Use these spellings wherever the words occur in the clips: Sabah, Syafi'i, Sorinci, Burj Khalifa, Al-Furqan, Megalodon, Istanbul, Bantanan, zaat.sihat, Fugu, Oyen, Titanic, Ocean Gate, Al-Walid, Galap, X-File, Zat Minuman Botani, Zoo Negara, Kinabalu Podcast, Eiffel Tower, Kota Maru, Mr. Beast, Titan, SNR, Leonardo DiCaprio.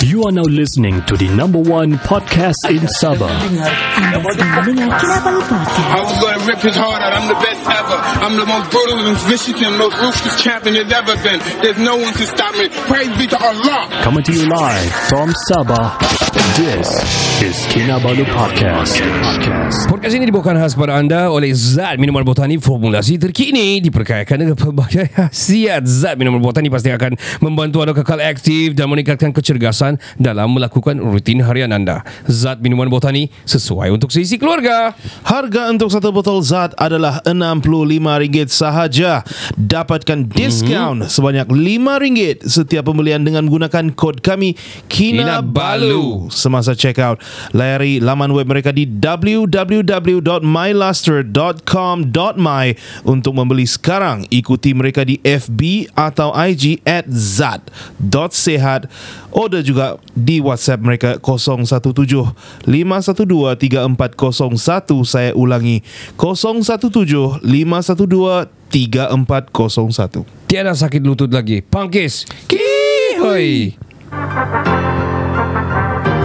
You are now listening to the number one podcast in Sabah. Kinabalu Podcast. I was going to rip his heart out. I'm the best ever. I'm the most brutal and vicious and most ruthless champion there's ever been. There's no one to stop me. Praise be to Allah. Coming to you live from Sabah. This is Kinabalu Podcast. Podcast ini dibawakan khas kepada anda oleh Zat Minuman Botani. Formulasi terkini diperkayakan dengan pelbagai khasiat. Zat Minuman Botani pasti akan membantu anda kekal aktif dan meningkatkan kecergasan dalam melakukan rutin harian anda. Zat Minuman Botani sesuai untuk seisi keluarga. Harga untuk satu botol Zat adalah RM65 sahaja. Dapatkan diskaun sebanyak RM5 setiap pembelian dengan menggunakan kod kami Kinabalu. Semasa check out, layari laman web mereka di www.myluster.com.my untuk membeli sekarang. Ikuti mereka di FB atau IG @zat.sehat. Order juga di WhatsApp mereka 017-512-3401. Saya ulangi 017-512-3401. Tiada sakit lutut lagi. Pangkis Ki-hoi.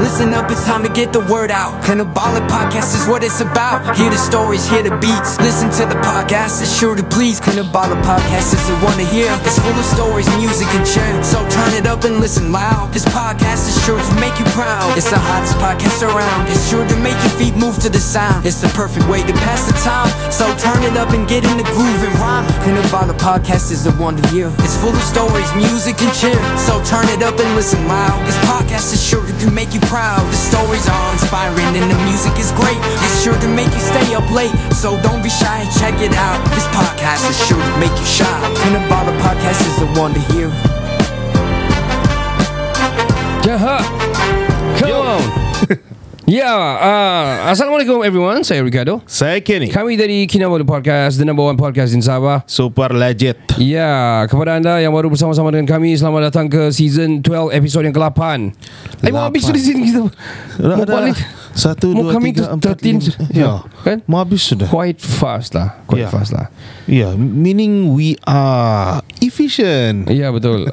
Listen up, it's time to get the word out. Kinabalu Podcast is what it's about. Hear the stories, hear the beats. Listen to the podcast, it's sure to please. Kinabalu Podcast is the one to hear. It's full of stories, music and cheer. So turn it up and listen loud. This podcast is sure to make you proud. It's the hottest podcast around. It's sure to make your feet move to the sound. It's the perfect way to pass the time. So turn it up and get in the groove and rhyme. Kinabalu Podcast is the one to hear. It's full of stories, music and cheer. So turn it up and listen loud. This podcast is sure to make you proud. The stories are inspiring and the music is great. It's sure to make you stay up late. So don't be shy and check it out. This podcast is sure to make you shy. Kinabalu Podcast is the one to hear. Jaha, come on. Assalamualaikum everyone. Saya Ricardo. Saya Kenny. Kami dari Kinabalu Podcast, the number one podcast in Sabah. Super legit. Kepada anda yang baru bersama-sama dengan kami, selamat datang ke season 12, episod yang ke-8. Mau habis sudah sini kita. Balik 1, 2, 3, 4, 5. Kan? Mau habis sudah. Quite fast lah. Meaning we are efficient. Betul.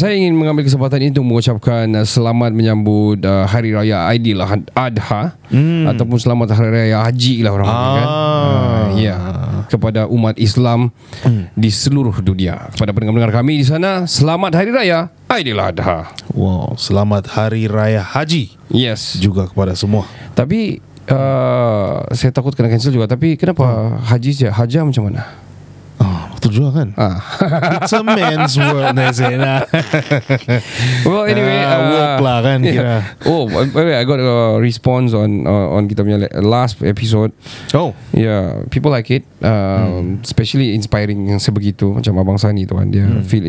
Saya ingin mengambil kesempatan ini untuk mengucapkan selamat menyambut Hari Raya Aidiladha ataupun selamat Hari Raya Haji lah orang kan. Kepada umat Islam di seluruh dunia. Kepada pendengar-pendengar kami di sana, selamat Hari Raya Aidiladha. Wow, selamat Hari Raya Haji. Yes, juga kepada semua. Tapi saya takut kena cancel juga. Tapi kenapa haji saja? Haja macam mana? Tujuan it's a man's world. Well anyway, work lah kan kira. I got a response on kita punya last episode. People like it, especially inspiring yang sebegitu macam Abang Sani tu kan. Dia feel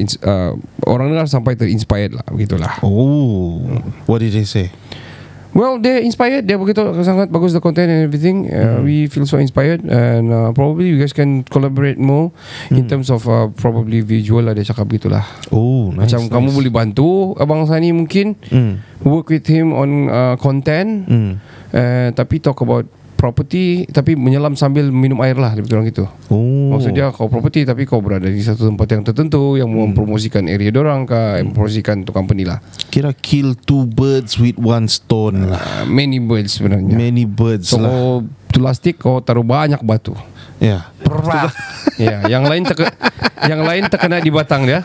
orang dengar sampai terinspired lah begitulah. What did they say? Well, they're inspired. They're begitu sangat bagus the content and everything. We feel so inspired and probably you guys can collaborate more in terms of probably visual lah. Dia cakap gitulah. Nice, macam nice. Kamu boleh bantu Abang Sani mungkin work with him on content. Tapi talk about property, tapi menyelam sambil minum air lah, lebih kurang gitu. Maksudnya kau property tapi kau berada di satu tempat yang tertentu yang mempromosikan area dorang ke, mempromosikan tu company lah. Kira kill two birds with one stone lah. Many birds sebenarnya. Many birds so, lah. Kau plastik kau taruh banyak batu. Yang lain terkena di batang dia.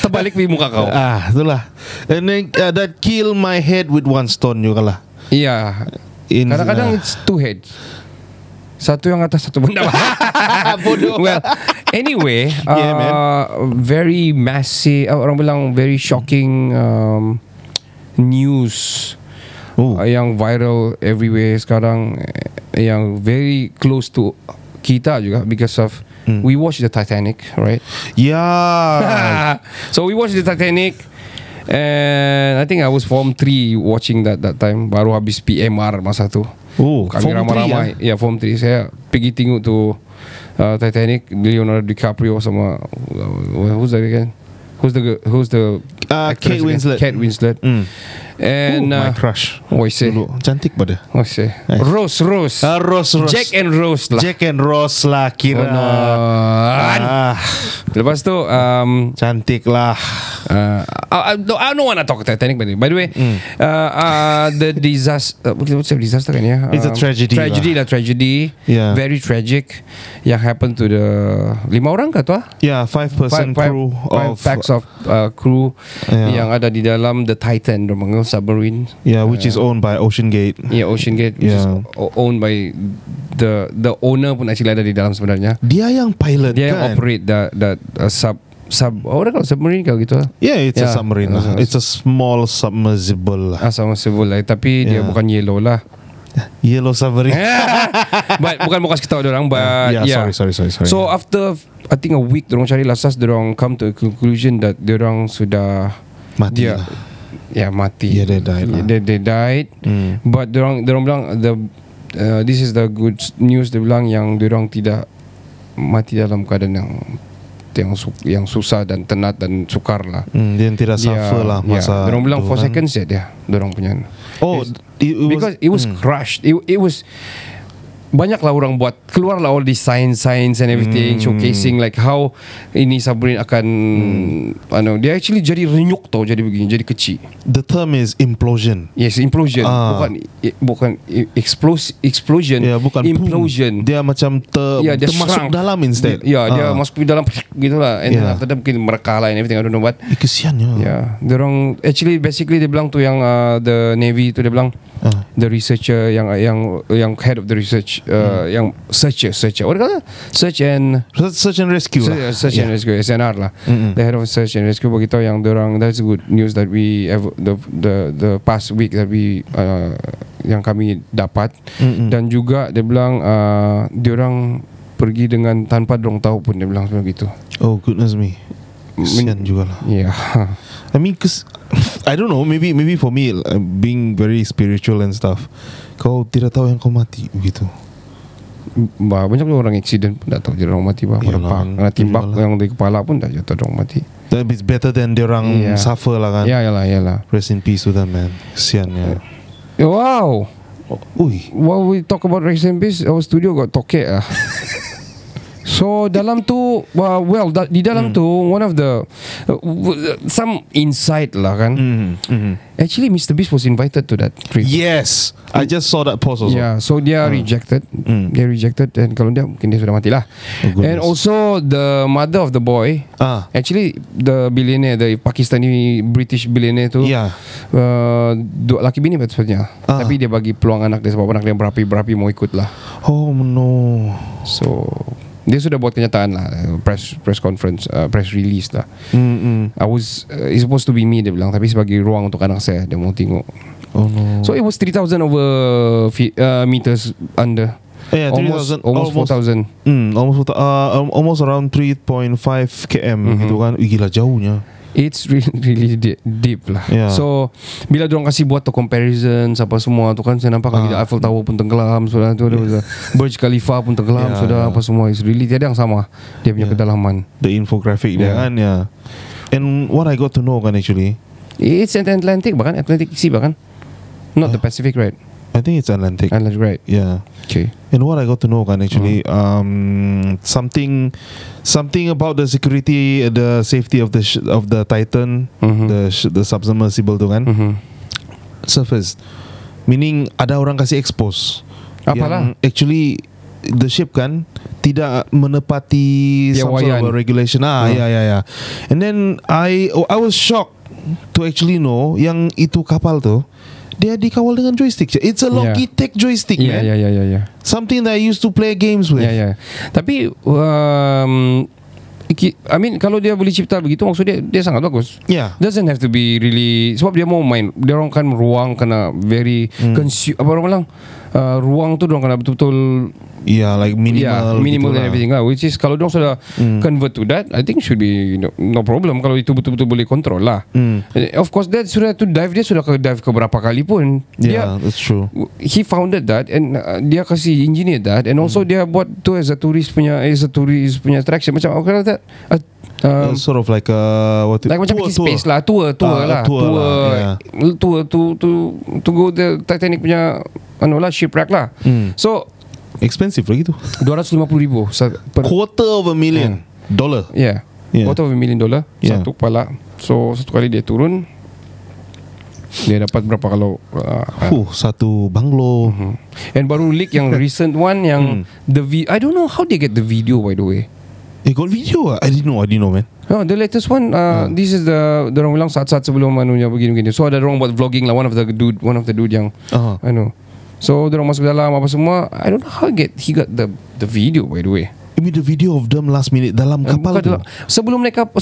Terbalik di muka kau. Itulah. And then that kill my head with one stone juga lah. Kadang-kadang it's two heads. Satu yang atas, satu benda. Bodoh. Well, anyway, very massive, orang bilang very shocking news yang viral everywhere sekarang, yang very close to kita juga because of we watched the Titanic, right? So we watched the Titanic. And I think I was Form 3 watching that time. Baru habis PMR masa tu. Kami ramai-ramai. Form 3. Saya pergi tengok tu Titanic, Leonardo DiCaprio sama who's that again? Who's the Kate Winslet. And my crush. Dulu cantik pada. Rose. Jack and Rose lah kira. Lepas tu cantik lah. I don't want to talk Titanic by the way. The disaster. What's the disaster kan ya? It's a tragedy. Tragedy. Yeah. Very tragic. Yang happened to the 5 orang ke tu? Yeah, 5-person crew. 5 packs of crew yang ada di dalam the Titan. Submarine. Yeah, which is owned by Ocean Gate. Yeah, Ocean Gate, which is owned by the owner pun actually ada di dalam sebenarnya. Dia yang pilot, dia kan? Yang operate the submarine kalau gitu. Yeah, it's a submarine. It's a small submersible. Submersible lah. Tapi dia bukan yellow lah. Yellow submarine. But bukan kasih tahu orang. But yeah. Sorry. So after I think a week, dorong cari lasas, dorong come to a conclusion that dorong sudah mati. Yeah, mati. Yeah, they died. But dorang bilang this is the good news. Dia bilang yang dorang tidak mati dalam keadaan yang susah dan tenat dan sukar lah. Dia tidak suffer lah masa. Yeah. Dorang bilang 4 seconds ya dia. Dorang punya. Oh, it was crushed. It was. Banyaklah orang buat, keluarlah all the science and everything, showcasing like how ini submarine akan dia actually jadi renyuk tau, jadi begini, jadi kecil. The term is implosion. Yes, implosion. Bukan explosion. Yeah, bukan implosion. Boom. Dia macam dia masuk dalam instead. Dia masuk ke dalam gitulah. And after that mungkin merekah lah and everything, I don't know what. Kesian ya. Yeah. Dorang actually basically dia bilang tu yang the Navy tu dia bilang the researcher yang head of the research yang searcher what kata search and rescue and rescue SNR lah. The head of search and rescue bagi tahu yang dorang, that's good news that we have the past week that we yang kami dapat. Dan juga dia bilang diorang pergi dengan tanpa dorang tahu pun, dia bilang begitu. Oh goodness me, kesian juga lah. Yeah. I mean, cause I don't know, maybe for me being very spiritual and stuff, kau tidak tahu yang kau mati begitu. Banyak orang accident pun tak tahu dia orang mati. Kena timbak yang di kepala pun tak jatuh orang mati. That is better than dia orang suffer lah kan. Yalah. Rest in peace to them, man. Kesiannya. Wow. Ui. While we talk about rest in peace, our studio got tokek lah. So dalam tu di dalam tu one of the some insight lah kan. Actually Mr. Beast was invited to that trip. Yes, I just saw that post also. Yeah, so dia rejected. Dia rejected, dan kalau dia mungkin dia sudah mati lah. Oh, and also the mother of the boy, actually the billionaire, the Pakistani British billionaire tu, dua laki bini betulnya. Tapi dia bagi peluang anak dia sebab anak dia berapi mau ikut lah. Oh no. So dia sudah buat kenyataan lah, press conference, press release lah. I was it's supposed to be me, dia bilang, tapi sebagai ruang untuk anak saya, dia mau tengok. Oh no. So it was 3,000 over meters under. Yeah, 3,000 almost 4,000. Almost around 3.5 km gitu kan. Gila jauhnya. It's really deep lah. Yeah. So bila diorang kasih buat comparison apa semua tu kan, saya nampak kan Eiffel Tower pun tenggelam sudah tu, Burj Khalifa pun tenggelam sudah apa semua. It's really tiada yang sama dia punya kedalaman. The infographic dia kan ya. And what I got to know kan actually, it's an Atlantic bahkan, Atlantic Sea bahkan. Not the Pacific, right? I think it's Atlantic, right? Yeah. Okay. And what I got to know kan actually, something about the security, the safety of the Titan, the submersible tu kan, surface. Meaning ada orang kasih expose. Apalah? Actually the ship kan tidak menepati some sort of regulation. And then I was shocked to actually know yang itu kapal tu, dia dikawal dengan joystick. It's a Logitech joystick, man. Yeah. Something that I used to play games with. Yeah. Tapi I mean, kalau dia boleh cipta begitu, maksud dia sangat bagus. Yeah. Doesn't have to be really, sebab dia mau main, dia orang kan ruang kena very apa orang bilang ruang tu diorang kena betul-betul like minimal, minimal and everything lah. Which is kalau diorang sudah convert to that, I think should be no problem kalau itu betul-betul boleh kontrol lah. Of course that sudah tu dive, dia sudah ke dive ke berapa kali pun. Yeah, that's true. He founded that and dia kasih engineer that and also dia buat tu as a tourist punya attraction macam okay like that. Sort of like what like macam tour space lah, tour to go the Titanic punya lah shipwreck lah. So expensive lagi tu, $250,000 $250,000 $250,000 satu kepala. So satu kali dia turun, dia dapat berapa kalau satu banglo. And baru leak yang recent one yang I don't know how they get the video, by the way. They got video? I didn't know man. No, the latest one this is the dorang ulang saat-saat sebelum manunya begini-begini. So ada dorang buat vlogging lah, one of the dude yang I know. So dorang masuk dalam apa semua. I don't know how he got the video, by the way. You mean the video of them last minute dalam kapal tu? Sebelum masuk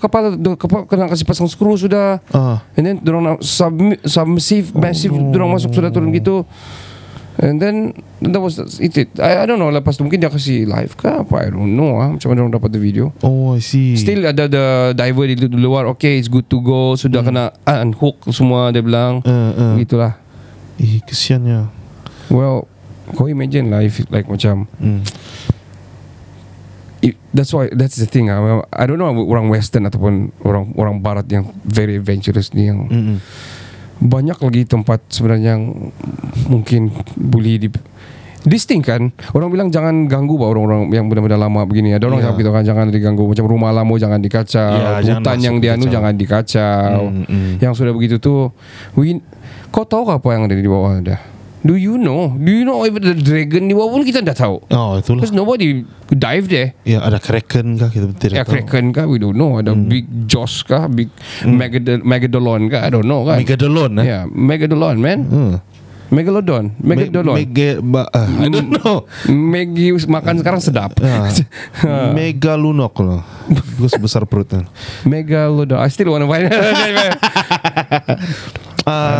kapal, kapal kena kasih pasang skru sudah. And then dorang submersive massive dorang masuk sudah turun gitu. And then that was it. I don't know. Lepas tu mungkin dia kasih live ke apa, I don't know macam mana orang dapat the video. Oh, I see. Still ada the diver di luar. Okay, it's good to go. Sudah kena unhook semua, dia bilang begitulah. Kesiannya. Well, kau imagine lah if like macam that's the thing. I don't know orang Western ataupun orang Barat yang very adventurous ni yang banyak lagi tempat sebenarnya yang mungkin boleh disting kan. Orang bilang jangan ganggu bah orang-orang yang benar-benar lama begini. Ada orang cakap gitu kan, jangan diganggu. Macam rumah lama jangan dikacau, hutan yang dianu jangan dikacau. Yang sudah begitu tu, kau tahu apa yang ada di bawah dah? Do you know even the dragon di bawah pun kita dah tahu. Oh, itulah. Because nobody dive there. Ya, ada kraken kah, kita tidak tahu. Kraken kah, we don't know. Ada big jaws kah, big megalodon kah, I don't know kan. Megalodon megalodon man. Megalodon, megalodon. I don't know. Maggie makan sekarang sedap. Megalunok loh. Gue sebesar perutnya. Megalodon. I still wanna find.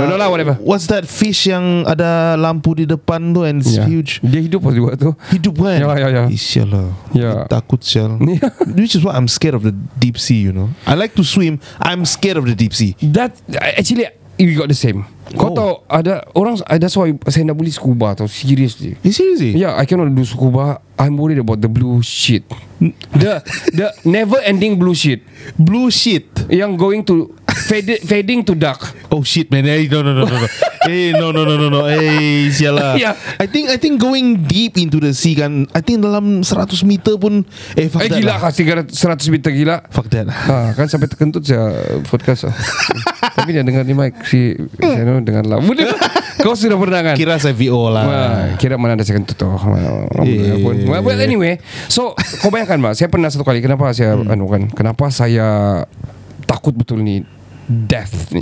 Lah, whatever. What's that fish yang ada lampu di depan tu and it's huge? Dia hidup pas juga tu. Hidup kan? Ya. Isialah. Takut sial. Which is why I'm scared of the deep sea, you know. I like to swim. I'm scared of the deep sea. That actually we got the same. Kau tahu ada orang, that's why saya nak beli scuba tau, seriously. Seriously? Yeah, I cannot do scuba. I'm worried about the blue shit. The never ending blue shit. Blue shit yang going to fading to dark. Oh shit man. Hey, no. Hey, no. Hey, sialah. I think going deep into the sea kan, I think dalam 100 meter pun fuck that. Gila lah. 100 meter gila. Fuck that. Kan sampai terkentut saya podcast. Tapi dia dengar ni mic si saya dengan lah. Kau sudah pernah kan? Kira saya VO lah. Kira mana ada saya kentut tu. Well, anyway, so kau bayangkan Pak, saya pernah satu kali, kenapa saya kenapa saya takut betul ni death ni,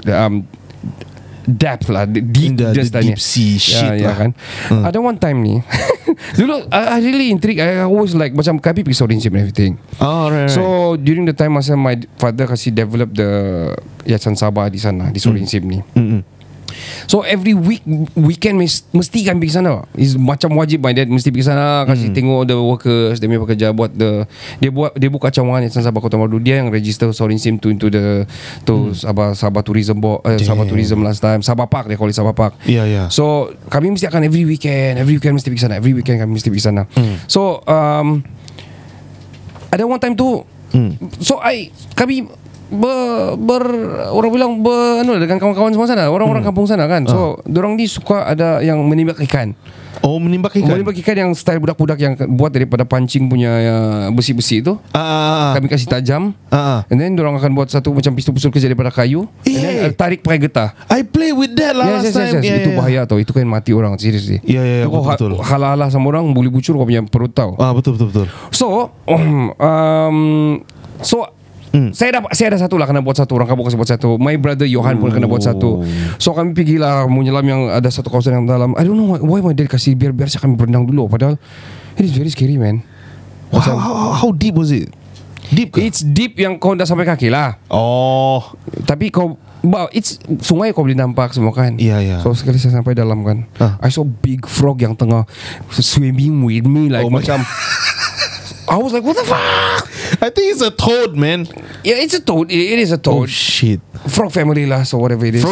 depth lah, the deep sea shit lah kan. Ada one time ni dulu I really intrigued. I always like macam kami pergi Sorinci and everything. So during the time masa my father kasi develop the Yayasan Sabah di sana, di Sorinci ni. So every weekend mesti kan pergi sana. Is macam wajib, my dad mesti pergi sana, kasi tengok the workers, dia punya pekerja buat dia buka cawangan Yayasan Sabah Kota Maru. Dia yang register Sorinci to Sabah Tourism Board, Sabah Tourism last time, Sabah Park, dia call it Sabah Park. So kami mesti akan every weekend mesti pergi sana. So ada one time tu, so kami orang bilang dengan kawan-kawan semua sana, orang-orang kampung sana kan. So dorang ni suka ada yang menembak ikan. Menembak ikan yang style budak-budak yang buat daripada pancing punya besi-besi itu. Kami kasih tajam. And then dorang akan buat satu macam pistol-pistol kerja daripada kayu. And then tarik pakai getah. I play with that lah last time. Itu bahaya tau, itu kan mati orang seriously. Betul. Halah-halah sama orang, boleh bucur kau punya perut tau. Betul. So saya ada satu lah, kena buat satu. Orang kampung kasi buat satu. My brother Johan pun kena buat satu. So kami pergi lah menyelam yang ada satu kawasan yang dalam. I don't know why my dad kasi biar saya kami berenang dulu. Padahal it is very scary man. Wow, how deep was it? Deep ke? It's deep yang kau dah sampai kaki lah. Oh. Tapi kau it's sungai, kau boleh nampak semua kan. Ya yeah, ya yeah. So sekali saya sampai dalam kan, I saw big frog yang tengah swimming with me, like macam I was like, what the fuck? I think it's a toad, man. Yeah, it's a toad. It is a toad. Oh shit. Frog family lah. So whatever it is.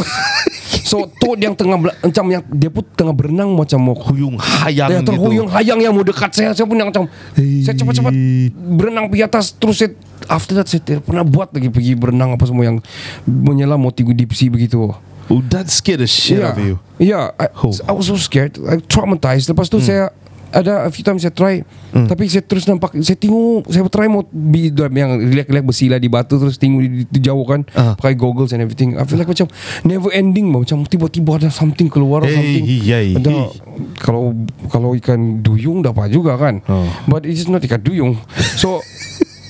So toad yang tengah macam yang dia pun tengah berenang macam mau huyung hayang dia gitu. Dia terhuyung hayang yang mau dekat saya. Saya pun yang macam saya cepat-cepat berenang pergi atas. Terus saya, after that saya pernah buat lagi pergi berenang apa semua yang menyelam mau tiga deep sea begitu. Oh, that scared the shit out of you. Yeah, I was so scared. I traumatized. Lepas tu saya ada a few times saya try, tapi saya terus nampak, saya tengok, saya try mau yang relax-relax besi lah di batu, terus tengok di jauh kan, pakai goggles and everything. I feel like macam never ending, macam tiba-tiba ada something keluar, something. Kalau ikan duyung dapat juga kan, but it's not ikan duyung. So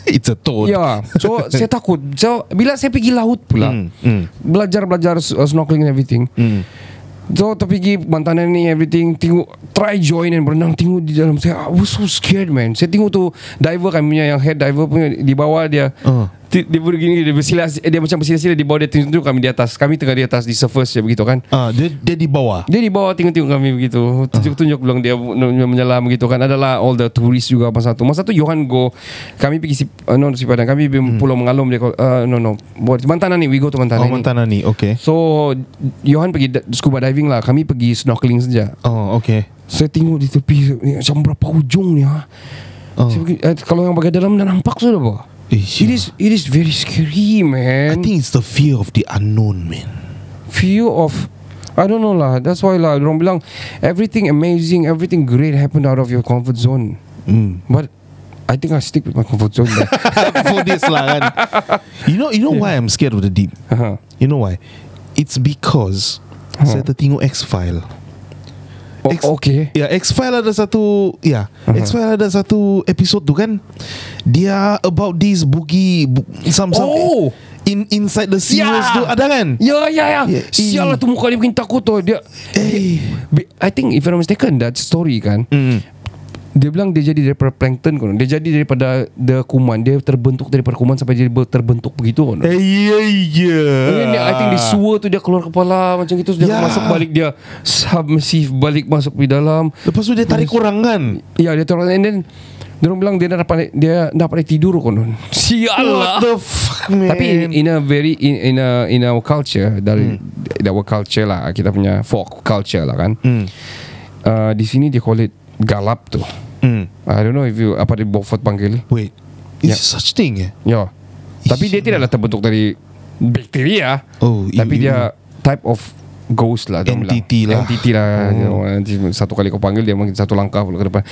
it's a toad. Yeah. So saya takut. So bila saya pergi laut pula, belajar snorkeling and everything. So terpergi Bantanan ni everything, tengok, try join and berenang, tengok di dalam saya, I was so scared, man. Saya tengok tu diver kan punya, yang head diver punya di bawah dia, dia begini, dia bersilas, dia macam bersila-sila di bawah dia, tengok kami di atas, kami tengah di atas di surface je begitu kan. Dia di bawah. Dia di bawah tengok-tengok kami begitu. Tunjuk-tunjuk bilang dia menyelam begitu kan. Adalah all the tourists juga masa tu Johan go. Kami pergi si Padang, kami Pulau Mengalum dia Bantanan ni, we go to Bantanan ni. Oh, Bantanan ni. Okay. So Johan pergi scuba diving lah, kami pergi snorkeling saja. Oh, okay. Saya tengok di tepi ni, macam berapa hujung ni ha. Kalau yang bagian dalam dah nampak sudah apa? It is very scary, man. I think it's the fear of the unknown, man. Fear of, I don't know lah. That's why lah orang bilang everything amazing, everything great happened out of your comfort zone. But I think I stick with my comfort zone lah. For this lah kan. You know why I'm scared of the deep? You know why? It's because saya tertengok X-File. Okay. Ya, X-File ada satu episode tu kan, dia about this boogie inside the series tu ada kan. Ya. Sial lah tu muka dia bikin takut tu dia. I think if I'm mistaken that story kan, dia bilang dia jadi daripada plankton kan, dia jadi daripada kuman, dia terbentuk daripada kuman sampai jadi terbentuk begitu kan. I think di sewer tu dia keluar kepala macam gitu, dia masuk balik, dia submersive balik masuk di dalam, lepas tu dia tarik orang kan. Ya, dia tarik, and then dia orang bilang dia dapat tidur kan. Sial lah. What the fuck, man. Tapi in our culture, dari our culture lah, kita punya folk culture lah kan, di sini dia call it Galap tu. I don't know if you, apa dia Beaufort panggil. Wait, it's such thing. Yeah. Tapi dia tidaklah terbentuk dari bakteria. Tapi dia type of ghost lah, entity lah. Satu kali kau panggil dia mungkin satu langkah ke depan.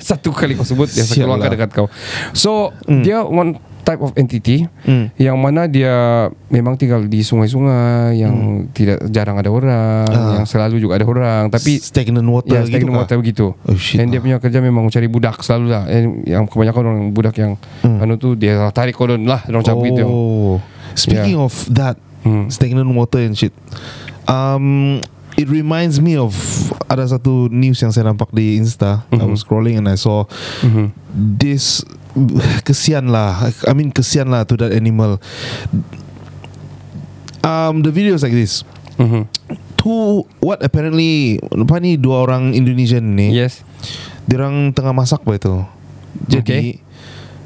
Satu kali kau sebut dia satu langkah dekat kau. So dia one type of entity yang mana dia memang tinggal di sungai-sungai yang tidak jarang ada orang, yang selalu juga ada orang, tapi stagnant water, begitu. Dan dia punya kerja memang cari budak selalu lah. Yang kebanyakan orang budak yang anu tu dia tarik kodon lah, orang cabut gitu. Speaking of that, stagnant water and shit. It reminds me of ada satu news yang saya nampak di Insta. I was scrolling and I saw this. Kesian lah to that animal. The video is like this. Two, what apparently dua orang Indonesian ni. Yes. Diorang tengah masak apa itu. Jadi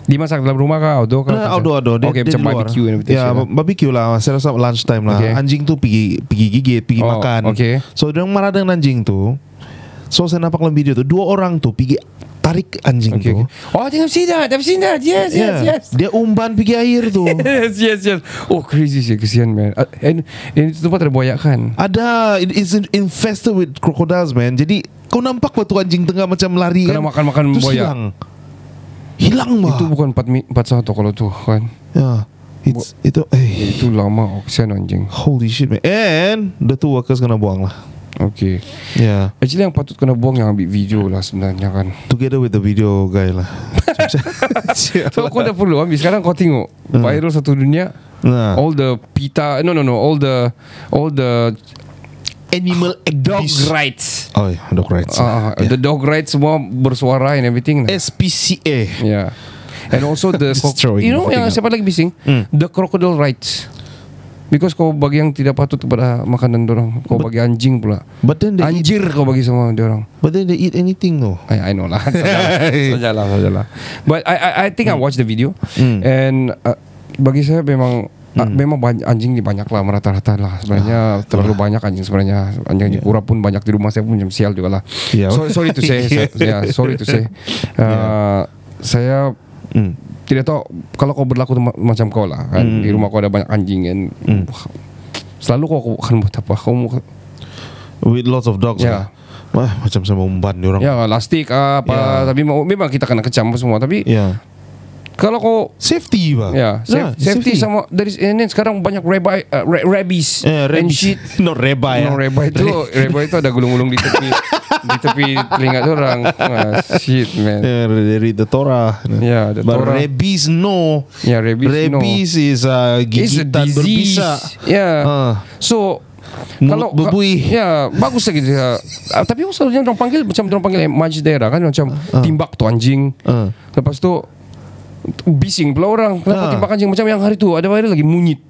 dimasak dalam rumah kah? Outdoor. Okay, dia macam barbecue. Ya, barbecue lah. Saya rasa lunch time lah. Anjing tu pergi gigit, pergi makan. Okay. So diorang marah dengan anjing tu. So saya nampak dalam video tu dua orang tu pergi tarik anjing tu. Oh, I've seen that. Yes. Dia umpan pergi air tu. Yes. Oh, crazy sih, kesian, man. And itu tempat terbuayak kan? Ada, it's infested with crocodiles, man. Jadi kau nampak batu anjing tengah macam lari kena kan? Makan-makan buaya. Hilang mah. Itu bukan 441 kalau tu kan? Ya. Itu lama kesian anjing. Holy shit, man. And the two workers kena buang lah. Okay. Yeah. Actually yang patut kena buang yang ambil video lah sebenarnya kan. Together with the video guy lah. So kau dah perlu ambil. Sekarang kau tengok viral satu dunia. All the PETA. No. All the animal dog rights. Oh yeah, dog rights. The dog rights semua bersuara and everything. SPCA. Yeah. And also the you know yang siapa lagi bising? The crocodile rights. Because kau bagi yang tidak patut kepada makanan dorang. Kau bagi anjing pula. But then anjir eat, kau bagi sama dorang. But then they eat anything though. I know lah. Sajalah. But I think I watched the video. And bagi saya memang memang banyak, anjing ni banyak lah, merata-rata lah sebenarnya, terlalu banyak anjing sebenarnya. Anjing kura pun banyak di rumah saya pun jam sial juga lah. Sorry to say. Saya tidak tahu kalau kau berlaku macam kau lah kan, di rumah kau ada banyak anjing kan, selalu kau akan buat apa? Kau with lots of dogs lah. Wah, macam saya umpan diorang. Ya, lastik apa. Tapi memang kita kena kecam semua. Tapi kalau kau safety bah. Ya, safety sama dari ini sekarang banyak rabies and shit. No rebai. Rebai itu ada gulung-gulung di tepi di tepi telinga orang. Shit man. Dari the Torah. Ya, the Torah. Rabies no. Ya, rabies no. Is gigitan berbisa. Ya. So kalau bubui ya baguslah gitu. Tapi maksudnya orang panggil majdera kan, macam timbak tu anjing. Lepas tu bising pula orang. Kenapa timbak anjing? Macam yang hari tu ada viral lagi munyit.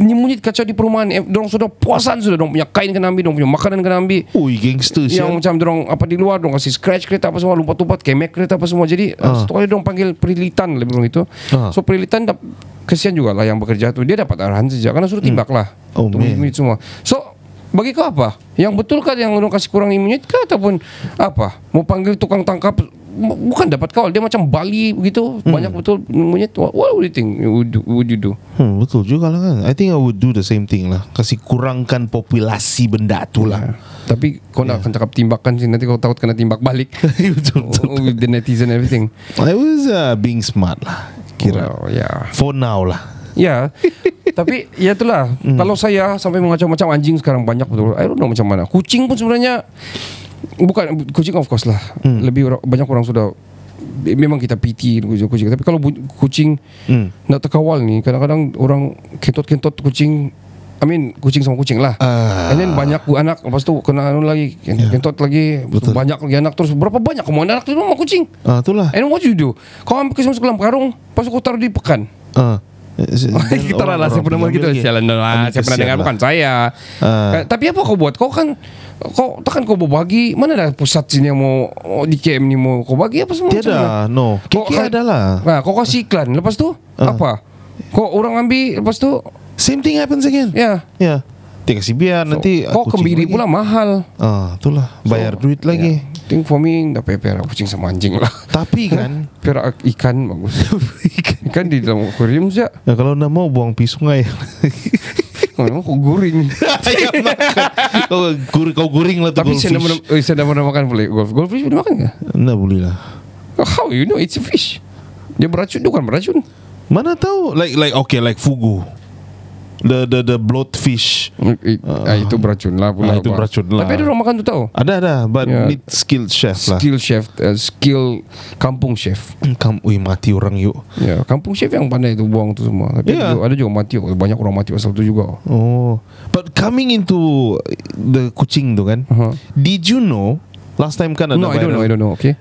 Ni munyit kacau di perumahan. Dorang sudah puasan sudah, dorang punya kain kena ambil, dorang punya makanan kena ambil. Ui, gangster siapa. Yang macam dorang apa di luar, dorang kasih scratch kereta apa semua, lompat-lompat kemek kereta apa semua. Jadi satu kali dorang panggil perilitan lebih kurang itu. So perilitan kesian jugalah yang bekerja tu, dia dapat arahan sejak karena suruh timbak lah. Oh munyit semua. So bagi kau apa? Yang betulkah yang dorang kasih kurang munyit kah, ataupun apa? Mau panggil tukang tangkap, bukan dapat kawal. Dia macam Bali begitu. Banyak betul munyit. What do you think would you do? Betul juga lah kan. I think I would do the same thing lah. Kasih kurangkan populasi benda tu lah. Tapi kau nak akan cakap timbakan sih, nanti kau takut kena timbak balik. Betul. With the netizen everything. I was being smart lah, kira. Well, for now lah. Ya. Tapi ya itulah. Kalau saya sampai mengacau macam anjing sekarang banyak betul. I don't know macam mana. Kucing pun sebenarnya, bukan kucing of course lah, lebih banyak orang sudah memang kita piti kucing. Tapi kalau kucing nak terkawal ni, kadang-kadang orang kentot-kentot kucing. I mean kucing sama kucing lah. And then banyak anak, lepas tu kena lagi kentot lagi, banyak lagi anak, terus berapa banyak kau anak di rumah kucing. Itulah. And what you do? Kau ambil semua dalam karung, lepas tu kau taruh di pekan. Kita lah saya pernah gitu, sialan lah. Saya pernah dengar, bukan saya. Tapi apa kau buat? Kau takkan kau berbagi. Mana ada pusat sini yang mau di KM ni mau kau bagi apa semua? Tiada. No. Kau ada lah. Nah, kau kasih iklan. Lepas tu apa? Kau orang ambil, lepas tu same thing happens again. Ya. Dia kasih biar nanti. Kau kembiri pula mahal. Itulah. Bayar duit lagi. Think for me dah perak kucing sama anjing lah. Tapi kan perak ikan bagus. Ikan di dalam akuarium saja. Nah, kalau nak mau buang pi sungai. Kau nak kau goreng. Kau goreng lah tu. Tapi saya dah pernah makan boleh. Goldfish boleh makan ke? Nah, boleh lah. How you know it's a fish? Dia beracun tu kan beracun. Mana tahu like okay like fugu. The bloat fish. Itu beracun lah pula. Itu beracun lah. Tapi ada orang makan tu tahu. Ada but need skilled chef lah. Skilled chef, skill kampung chef. Mati orang yuk. Ya, kampung chef yang pandai tu buang tu semua. Tapi ada juga mati. Banyak orang mati pasal tu juga. Oh. But coming into the kucing tu kan. Did you know last time kan ada I don't know. Okay.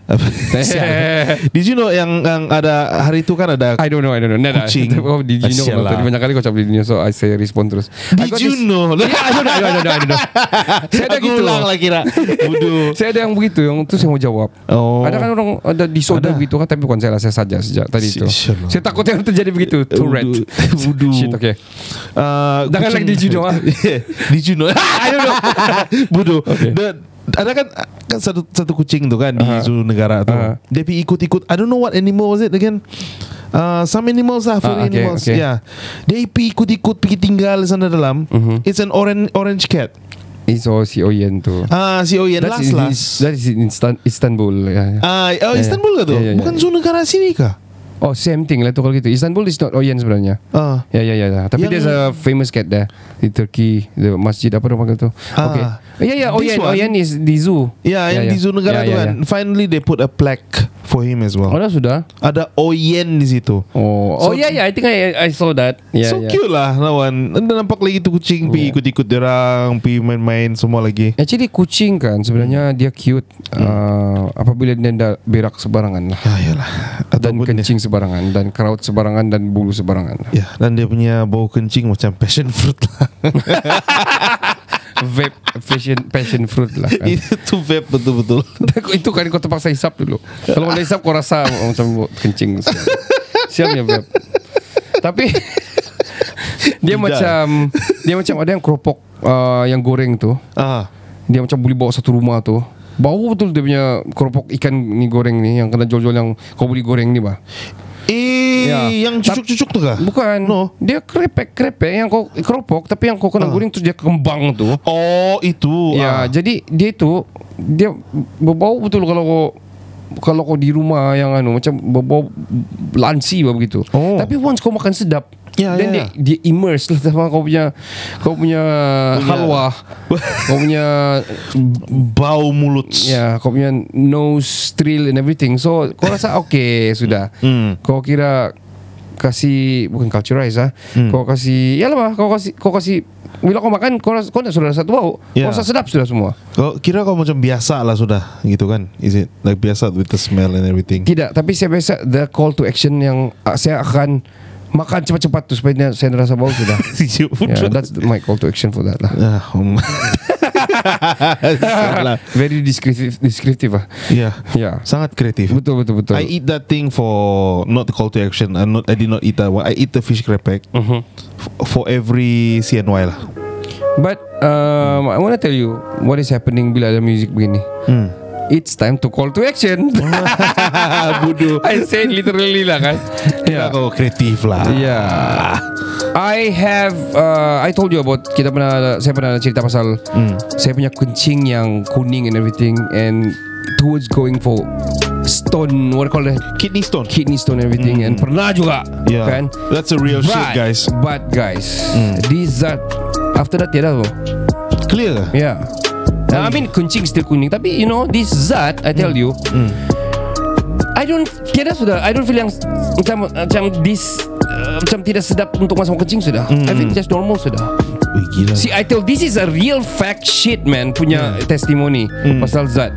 Did you know yang ada hari itu kan ada I don't know. Kucing. Did you know? Tadi banyak kali kau cakap did you know, so I say respond terus. Did you know? I don't know. Saya ada gitu lah kira. Bodoh. Saya ada yang begitu yang tu saya mau jawab. Ada kan orang ada disorder begitu kan, tapi bukan saya saja sejak tadi itu. Saya takut yang terjadi begitu. Tourette. Bodoh. Shit, okay. Jangan lagi did you know. Did you know? I don't know. Bodoh. Ada kan satu kucing tu kan di Zoo Negara tu. Dia pergi ikut-ikut. I don't know what animal was it again. Some animals lah, foreign animals. Okay. Yeah. Dia pergi ikut-ikut, pergi tinggal sana dalam. It's an orange cat. So si Oyen tu. Si Oyen last. That is in Istanbul. Istanbul ke tu? Bukan Zoo Negara sini kah? Oh, same thing lah tu kalau gitu. Istanbul is not Oyen sebenarnya. Ya. Tapi there's a famous cat there di Turki, the masjid apa dia panggil tu. Okay. Ya, Oyen is di zoo. Yeah, di Zoo Negara tu kan. Finally they put a plaque for him as well. Oh, dah sudah. Ada Oyen di situ. Oh, so, oh yeah, yeah. I think I saw that. Yeah, so yeah, cute lah lawan. Nampak lagi tu kucing, pi ikut-ikut derang, pi main-main semua lagi. Actually kucing kan sebenarnya dia cute apabila dia dah berak sebarangan lah. Ya lah. Dan kencing sebarangan, dan keraut sebarangan, dan bulu sebarangan. Ya, dan dia punya bau kencing macam passion fruit lah. Vape passion fruit lah kan. Itu vape betul-betul. Itu kan kau terpaksa hisap dulu. Kalau kau hisap kau rasa macam kencing. Siapnya vape. Tapi dia macam ada yang keropok yang goreng tu. Dia macam boleh bawa satu rumah tu. Bau betul dia punya keropok ikan ni goreng ni, yang kena jual-jual yang kau boleh goreng ni bah. Yang cucuk-cucuk tu kah? Bukan, no. Dia krepek-krepek yang kau keropok, tapi yang kau kena goreng tu dia kembang tu. Oh itu. Ya, jadi dia tu dia berbau betul kalau kau di rumah yang macam berbau lansi begitu. Oh. Tapi once kau makan sedap, dan dia immerse lah sama kau punya halwa, kau punya bau mulut, kau punya nose, trill and everything. So kau rasa okay sudah. Kau kira kasih bukan culturize lah. Kau kasih, yalah, kau kasih bila kau makan kau nak sudah rasa tu bau. Kau rasa sedap sudah semua. Kau kira kau macam biasa lah sudah gitu kan. Is it like biasa with the smell and everything? Tidak, tapi saya biasa the call to action yang saya akan makan cepat-cepat tu supaya saya rasa bau sudah. That's my call to action for that lah. Very descriptive lah. Sangat kreatif. Betul. I eat that thing for not the call to action. I did not eat that one. I eat the fish krepek for every CNY lah. But I want to tell you what is happening bila ada music begini. It's time to call to action. Bodoh. I said literally lah kan. Ya, kau kreatif lah. Ya. I told you about saya pernah cerita pasal saya punya kencing yang kuning and everything, and towards going for stone, what do you call that? Kidney stone everything, and pernah juga kan. That's a real shit guys. But guys, these are after that tiada tu. Clear? Yeah. I mean kencing still kuning, tapi you know this zat, I tell you, I don't feel yang macam tidak sedap untuk masuk kencing sudah. I feel just normal sudah. Gila. See, I tell, this is a real fact shit man punya testimoni pasal zat.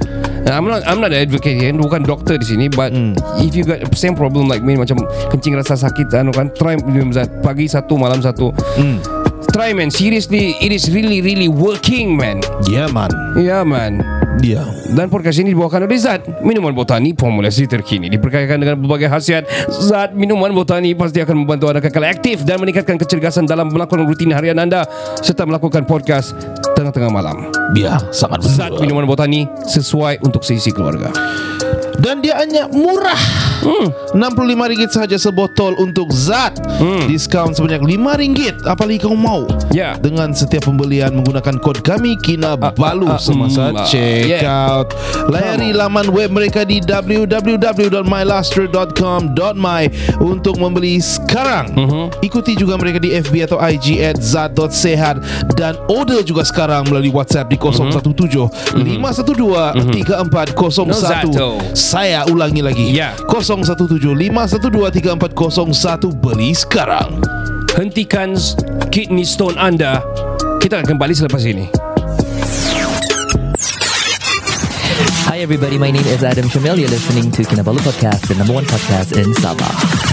I'm not an advocate here, bukan doktor di sini, but if you got the same problem like me, macam kencing rasa sakit kan, try minum zat pagi satu malam satu. Try man, seriously, it is really working man. Yeah man. Dan podcast ini dibawakan oleh Zat Minuman Botani, formulasi terkini diperkayakan dengan berbagai khasiat. Zat Minuman Botani pasti akan membantu anda kekal aktif dan meningkatkan kecergasan dalam melakukan rutin harian anda serta melakukan podcast tengah-tengah malam. Ya, sangat betul. Zat Minuman Botani sesuai untuk seisi keluarga. Dan dia hanya murah. RM65 sahaja sebotol untuk Zat. Diskaun sebanyak RM5 apalagi kau mau. Dengan setiap pembelian menggunakan kod kami Kinabalu semasa checkout. Layari laman web mereka di www.myluster.com.my untuk membeli sekarang. Ikuti juga mereka di FB atau IG @zat.sehat dan order juga sekarang melalui WhatsApp di 017 512 3401. Saya ulangi lagi, 017 512 3401. Beli sekarang. Hentikan kidney stone anda. Kita akan kembali selepas ini. Hi everybody, my name is Adam Familia. You're listening to Kinabalu Podcast, the number one podcast in Sabah.